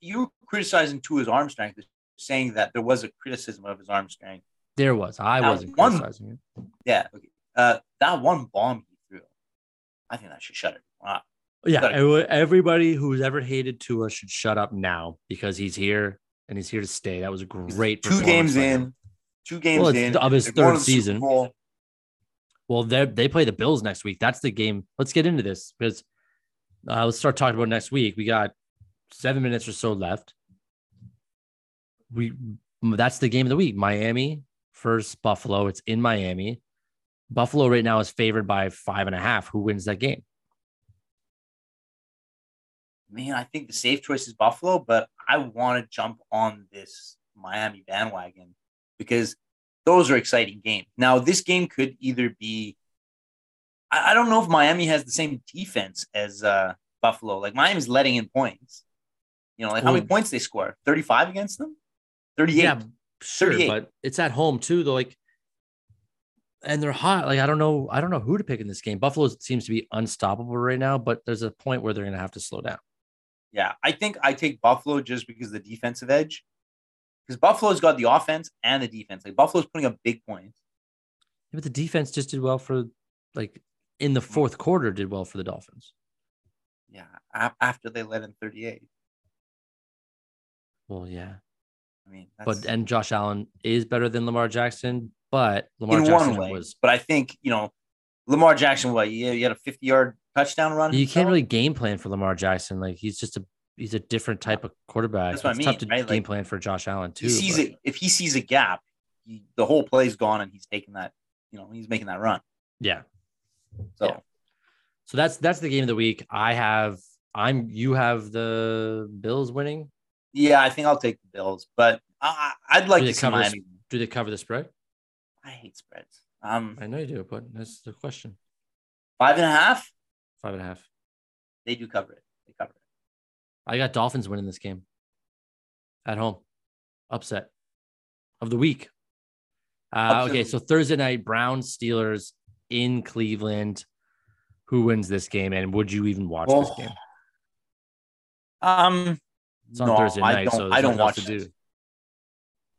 You were criticizing Tua's arm strength, saying that there was a criticism of his arm strength. There was. I wasn't criticizing it. Yeah. Okay. That one bomb he threw, I think that should shut everyone up. Yeah, everybody who's ever hated Tua should shut up now because he's here and he's here to stay. That was a great performance. Two games in of his third season. Well, they play the Bills next week. That's the game. Let's get into this because let's start talking about next week. We got 7 minutes or so left. That's the game of the week. Miami versus Buffalo. It's in Miami. Buffalo right now is favored by 5.5. Who wins that game? Man, I think the safe choice is Buffalo, but I want to jump on this Miami bandwagon because those are exciting games. Now, this game could either be – I don't know if Miami has the same defense as Buffalo. Like, Miami's letting in points. You know, like how many points they score? 35 against them? 38? Yeah, sure, 38. But it's at home too, though. Like, and they're hot. Like, I don't know who to pick in this game. Buffalo seems to be unstoppable right now, but there's a point where they're going to have to slow down. Yeah, I think I take Buffalo just because of the defensive edge. Because Buffalo's got the offense and the defense. Like, Buffalo's putting up big points. Yeah, but the defense just did well for, like, in the fourth quarter did well for the Dolphins. Yeah, after they let in 38. Well, yeah. I mean, and Josh Allen is better than Lamar Jackson, but But I think, you know, Lamar Jackson, he had a 50-yard touchdown run. You can't really game plan for Lamar Jackson. Like he's a different type of quarterback. That's what it's tough to right? Game plan for Josh Allen too. If he sees a gap, the whole play's gone and he's taking that. You know, he's making that run. Yeah. So that's the game of the week. You have the Bills winning. Yeah, I think I'll take the Bills, but I'd like to see Miami. Do they cover the spread? I hate spreads. I know you do, but that's the question. 5.5? 5.5. They do cover it. I got Dolphins winning this game. At home. Upset. of the week. Okay, so Thursday night, Browns, Steelers in Cleveland. Who wins this game? And would you even watch this game? It's on Thursday night, so I don't watch to do.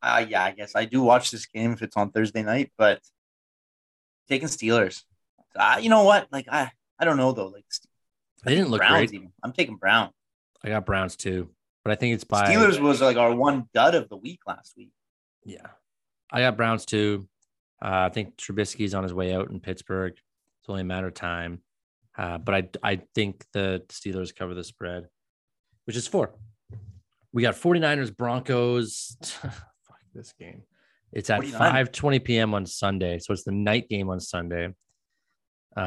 Yeah, I guess I do watch this game if it's on Thursday night, but taking Steelers. You know what? Like I don't know though. Like they didn't look great. Even. I'm taking Brown. I got Browns too, but I think it's by Steelers was like our one dud of the week last week. Yeah, I got Browns too. I think Trubisky's on his way out in Pittsburgh. It's only a matter of time. But I think the Steelers cover the spread, which is 4. We got 49ers Broncos. Fuck this game. It's at 5:20 p.m. on Sunday, so it's the night game on Sunday. We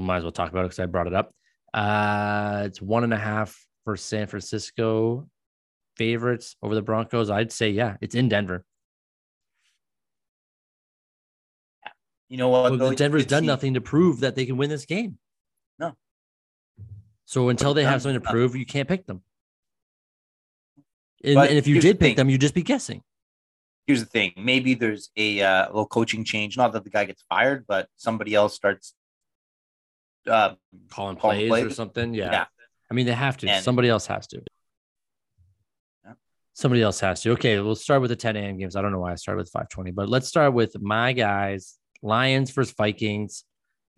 might as well talk about it because I brought it up. It's 1.5 for San Francisco favorites over the Broncos. I'd say, yeah, it's in Denver. You know what? Well, Denver's done nothing to prove that they can win this game. No. So until they have something to prove, you can't pick them. And if you did pick them, you'd just be guessing. Here's the thing. Maybe there's a little coaching change. Not that the guy gets fired, but somebody else starts calling plays or something. Yeah. I mean, they have to. Somebody else has to. Yeah. Somebody else has to. Okay, we'll start with the 10 a.m. games. I don't know why I started with 5:20, but let's start with my guys. Lions versus Vikings.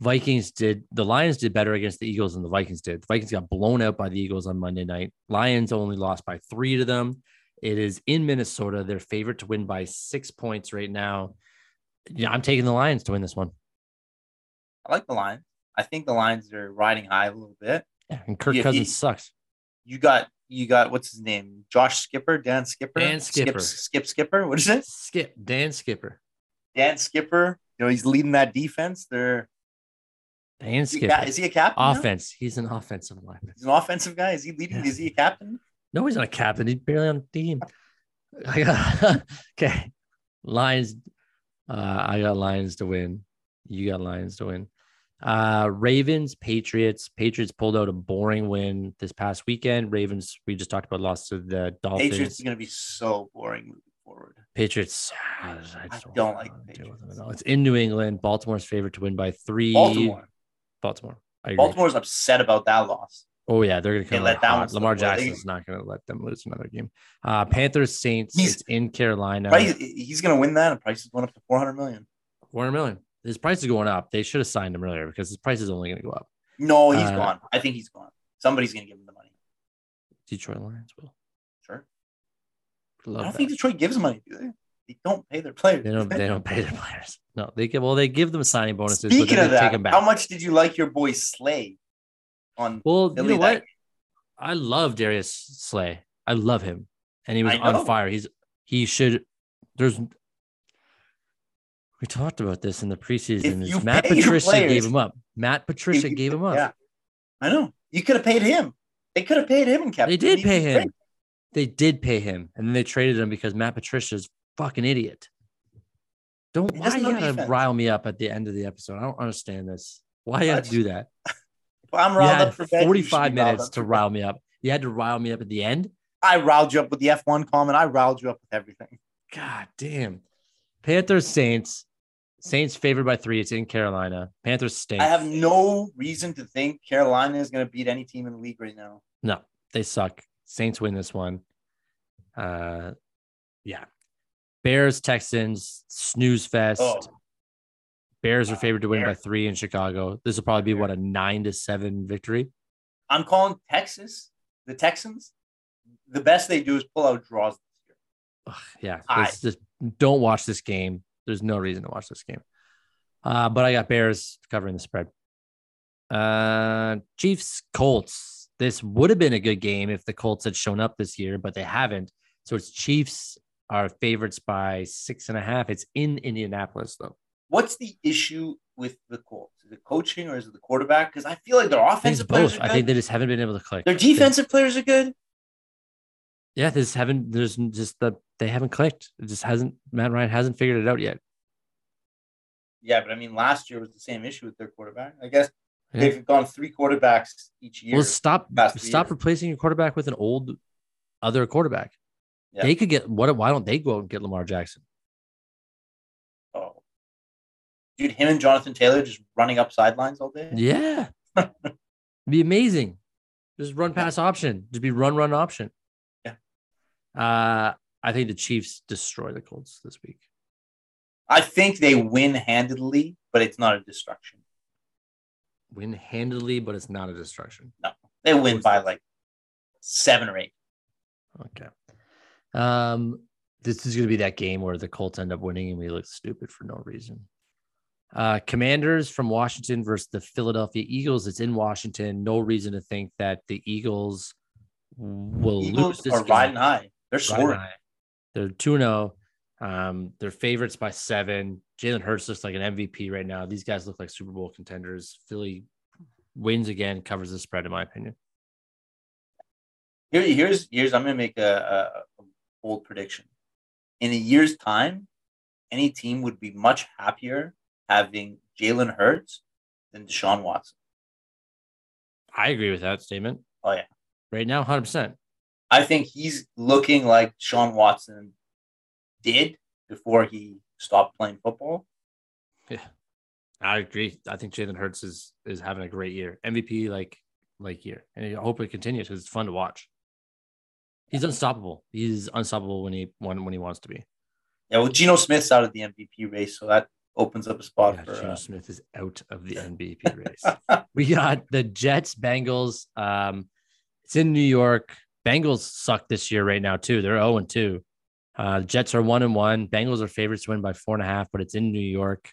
The Lions did better against the Eagles than the Vikings did. The Vikings got blown out by the Eagles on Monday night. Lions only lost by 3 to them. It is in Minnesota. They're favored to win by 6 points right now. Yeah, I'm taking the Lions to win this one. I like the Lions. I think the Lions are riding high a little bit. Yeah, and Kirk Cousins sucks. You got what's his name? Dan Skipper. Dan Skipper. You know, he's leading that defense. Dan Skipper. Is he a captain? Offense. Now? He's an offensive lineman. He's an offensive guy. Is he leading? Yeah. Is he a captain? No, he's not a captain. He's barely on the team. Okay. Lions. I got Lions to win. You got Lions to win. Ravens, Patriots. Patriots pulled out a boring win this past weekend. Ravens, we just talked about, lost to the Dolphins. Patriots is going to be so boring moving forward. Patriots. I don't like Patriots. It's in New England. Baltimore's favored to win by 3. Baltimore. Baltimore's upset about that loss. Oh, yeah. They're going to come out. Lamar Jackson's not going to let them lose another game. Panthers, Saints. It's in Carolina. Price, he's going to win that. And price is going up to $400 million. His price is going up. They should have signed him earlier because his price is only going to go up. No, he's gone. I think he's gone. Somebody's going to give him the money. Detroit Lions will. Sure. I don't think Detroit gives money, do they? They don't pay their players. They don't pay their players. No, they give them signing bonuses. Speaking of that, how much did you like your boy Slay? You know what? I love Darius Slay. I love him, and he was on fire. We talked about this in the preseason. Matt Patricia gave him up. Yeah, I know. You could have paid him. They could have paid him and kept him. They did pay him. And then they traded him because Matt Patricia's fucking idiot. Why you gotta rile me up at the end of the episode? I don't understand this. Why you have to do that? I'm riled up for 45 minutes to rile me up. You had to rile me up at the end? I riled you up with the F1 comment. I riled you up with everything. God damn. Panthers, Saints. Saints favored by 3. It's in Carolina. Panthers stink. I have no reason to think Carolina is going to beat any team in the league right now. No, they suck. Saints win this one. Yeah. Bears, Texans, snooze fest. Oh. Bears are favored to win by 3 in Chicago. This will probably be, 9-7 victory? I'm calling the Texans. The best they do is pull out draws this year. Ugh, yeah. Don't watch this game. There's no reason to watch this game. But I got Bears covering the spread. Chiefs, Colts. This would have been a good game if the Colts had shown up this year, but they haven't. So it's Chiefs are favorites by 6.5. It's in Indianapolis, though. What's the issue with the Colts? Is it coaching or is it the quarterback? Because I feel like their offensive players are good. I think they just haven't been able to click. Their defensive players are good. Yeah, they haven't clicked. It just hasn't. Matt Ryan hasn't figured it out yet. Yeah, but I mean, last year was the same issue with their quarterback. I guess they've gone 3 quarterbacks each year. Well, stop replacing your quarterback with an other quarterback. Yeah. They could get what? Why don't they go out and get Lamar Jackson? Oh, dude, him and Jonathan Taylor just running up sidelines all day. Yeah, it'd be amazing. Just run pass option. Just be run option. I think the Chiefs destroy the Colts this week. I think they win handedly, but it's not a destruction. No, they win by like 7 or 8. Okay. This is going to be that game where the Colts end up winning and we look stupid for no reason. Commanders from Washington versus the Philadelphia Eagles. It's in Washington. No reason to think that the Eagles will lose this game. Riding high. They're scoring. They're 2-0. They're favorites by 7. Jalen Hurts looks like an MVP right now. These guys look like Super Bowl contenders. Philly wins again, covers the spread, in my opinion. Here's I'm going to make a bold prediction. In a year's time, any team would be much happier having Jalen Hurts than Deshaun Watson. I agree with that statement. Oh, yeah. Right now, 100%. I think he's looking like Deshaun Watson did before he stopped playing football. Yeah, I agree. I think Jalen Hurts is having a great year. MVP like year. And I hope it continues because it's fun to watch. He's unstoppable. He's unstoppable when he wants to be. Yeah, well, Geno Smith's out of the MVP race, so that opens up a spot for Geno Smith is out of the MVP race. We got the Jets, Bengals. It's in New York. Bengals suck this year right now, too. They're 0-2. Jets are 1-1. Bengals are favorites to win by 4.5, but it's in New York.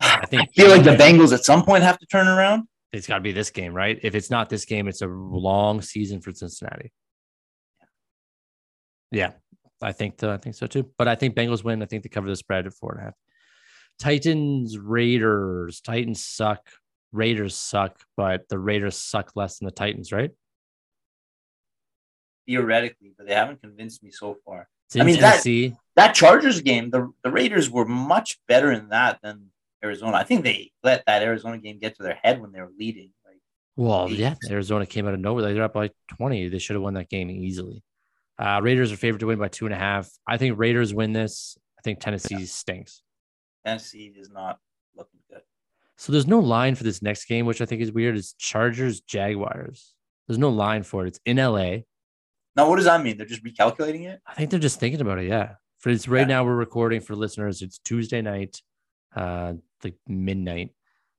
I feel like the Bengals at some point have to turn around. It's got to be this game, right? If it's not this game, it's a long season for Cincinnati. Yeah, I think so too. But I think Bengals win. I think they cover the spread at 4.5. Titans, Raiders. Titans suck. Raiders suck, but the Raiders suck less than the Titans, right? Theoretically, but they haven't convinced me so far. I mean, that Chargers game, the Raiders were much better in that than Arizona. I think they let that Arizona game get to their head when they were leading. Arizona came out of nowhere. They're up by 20. They should have won that game easily. Raiders are favored to win by 2.5. I think Raiders win this. I think Tennessee stinks. Tennessee is not looking good. So there's no line for this next game, which I think is weird. It's Chargers, Jaguars. There's no line for it. It's in LA. Now, what does that mean? They're just recalculating it? I think they're just thinking about it, yeah. Right now, we're recording for listeners. It's Tuesday night, like midnight.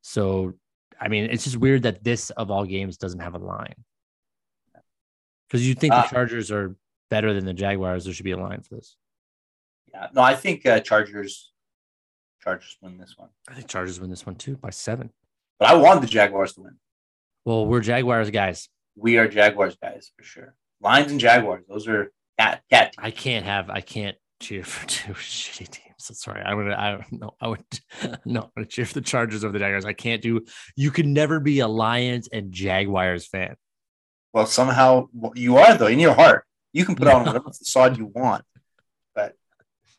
So, I mean, it's just weird that this, of all games, doesn't have a line. Because you think the Chargers are better than the Jaguars. There should be a line for this. Yeah. No, I think Chargers win this one. I think Chargers win this one, too, by 7. But I want the Jaguars to win. Well, we're Jaguars guys. We are Jaguars guys, for sure. Lions and Jaguars, those are cat teams. I can't cheer for two shitty teams. I'm sorry. I would cheer for the Chargers over the Jaguars. I can't do. You can never be a Lions and Jaguars fan. Well, somehow you are though. In your heart, you can put on whatever facade you want. But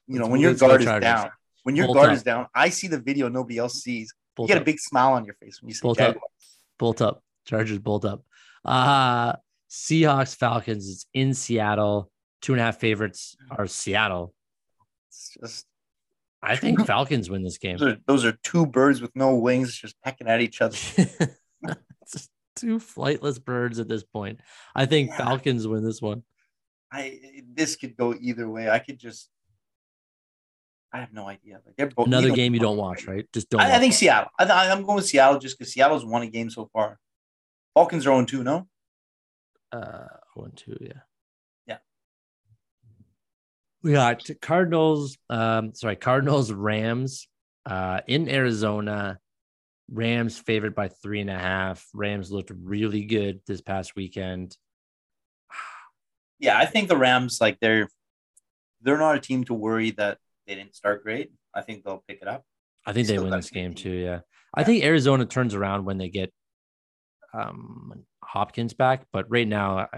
you know, when your guard is down, I see the video nobody else sees. You get a big smile on your face when you see Jaguars. Bolt up, Chargers. Bolt up. Seahawks, Falcons, it's in Seattle. 2.5 favorites are Seattle. I think Falcons win this game. Those are two birds with no wings just pecking at each other. It's just two flightless birds at this point. I think Falcons win this one. This could go either way. I have no idea. Like they're both, another game you don't watch, right? Just don't. I think Seattle. I'm going with Seattle just because Seattle's won a game so far. Falcons are 0-2, no? 1-2, yeah. We got Cardinals. Cardinals, Rams. In Arizona, Rams favored by 3.5. Rams looked really good this past weekend. Yeah, I think the Rams, like they're not a team to worry that they didn't start great. I think they'll pick it up. I think they win this game too. Yeah, I think Arizona turns around when they get Hopkins back, but right now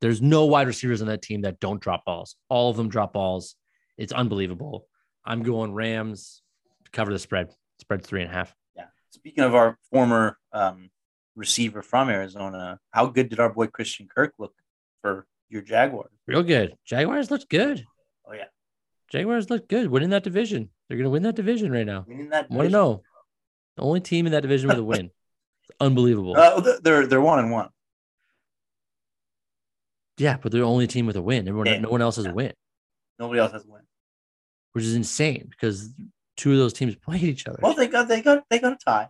there's no wide receivers on that team that don't drop balls. All of them drop balls. It's unbelievable. I'm going Rams to cover the spread. Spread's 3.5. Yeah. Speaking of our former receiver from Arizona, how good did our boy Christian Kirk look for your Jaguars? Real good. Jaguars looked good. Oh yeah. Jaguars looked good. Winning that division. They're going to win that division right now. Want to know? The only team in that division with a win. Unbelievable. They're 1-1. Yeah, but they're the only team with a win. Nobody else has a win, which is insane because two of those teams played each other. Well, they got a tie.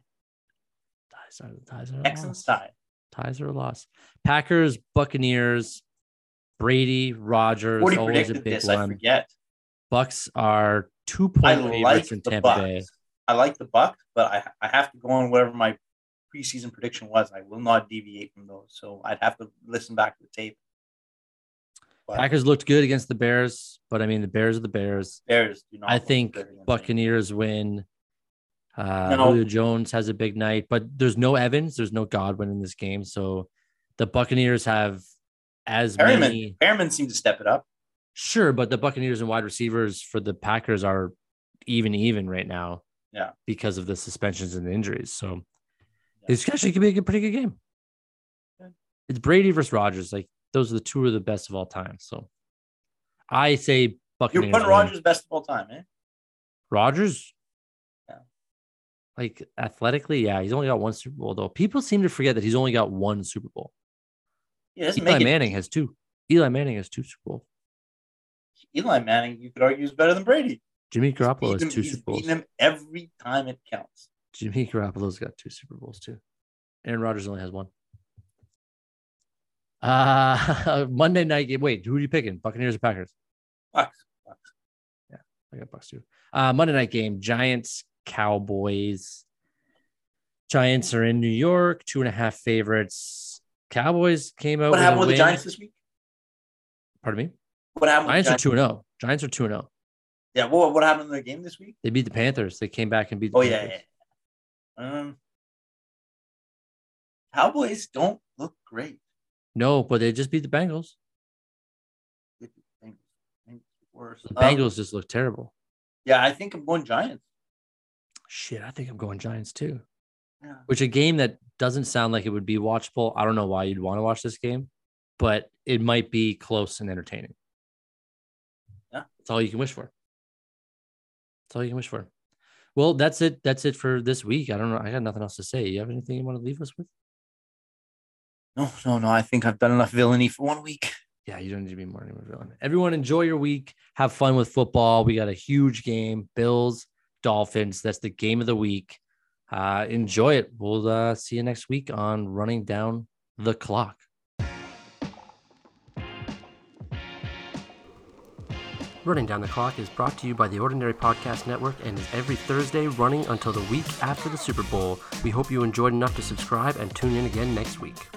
Ties are Texans tie. Ties are a loss. Packers, Buccaneers, Brady, Rodgers. What do you always a big this? One. I forget. Bucks are 2-point favorites in Tampa Bay. I like the Bucks, but I have to go on whatever my preseason prediction was. I will not deviate from those, so I'd have to listen back to the tape. But Packers looked good against the Bears, but I mean the Bears are the Bears. I think Buccaneers win. Julio Jones has a big night, but there's no Evans. There's no Godwin in this game. So the Buccaneers have as many. Perriman seemed to step it up. Sure, but the Buccaneers and wide receivers for the Packers are even right now. Yeah, because of the suspensions and the injuries. So it's actually could be a pretty good game. Yeah. It's Brady versus Rodgers. Like those are the two of the best of all time. So I say Buccaneers. You're putting Rodgers best of all time, eh? Rodgers? Yeah. Like athletically, yeah. He's only got one Super Bowl, though. People seem to forget that he's only got one Super Bowl. Yeah, Eli Manning has two Super Bowls. Eli Manning, you could argue, is better than Brady. Jimmy Garoppolo has two Super Bowls. He's beaten him every time it counts. Jimmy Garoppolo's got two Super Bowls, too. Aaron Rodgers only has one. Monday night game. Wait, who are you picking? Buccaneers or Packers? Bucks. Yeah, I got Bucks, too. Monday night game, Giants, Cowboys. Giants are in New York, 2.5 favorites. Cowboys came out. What happened with the Giants this week? Pardon me? What happened? Giants are 2-0. Giants are 2-0. Yeah, what happened in their game this week? They beat the Panthers. They came back and beat the Panthers. Yeah. Cowboys don't look great. No, but they just beat the Bengals. The Bengals just look terrible. Yeah, I think I'm going Giants. Shit, I think I'm going Giants too. Yeah. Which a game that doesn't sound like it would be watchable. I don't know why you'd want to watch this game, but it might be close and entertaining. Yeah. That's all you can wish for. Well, that's it. That's it for this week. I don't know. I got nothing else to say. You have anything you want to leave us with? No. I think I've done enough villainy for one week. Yeah, you don't need to be more than a villain. Everyone, enjoy your week. Have fun with football. We got a huge game. Bills, Dolphins. That's the game of the week. Enjoy it. We'll see you next week on Running Down the Clock. Running Down the Clock is brought to you by the Ordinary Podcast Network and is every Thursday running until the week after the Super Bowl. We hope you enjoyed enough to subscribe and tune in again next week.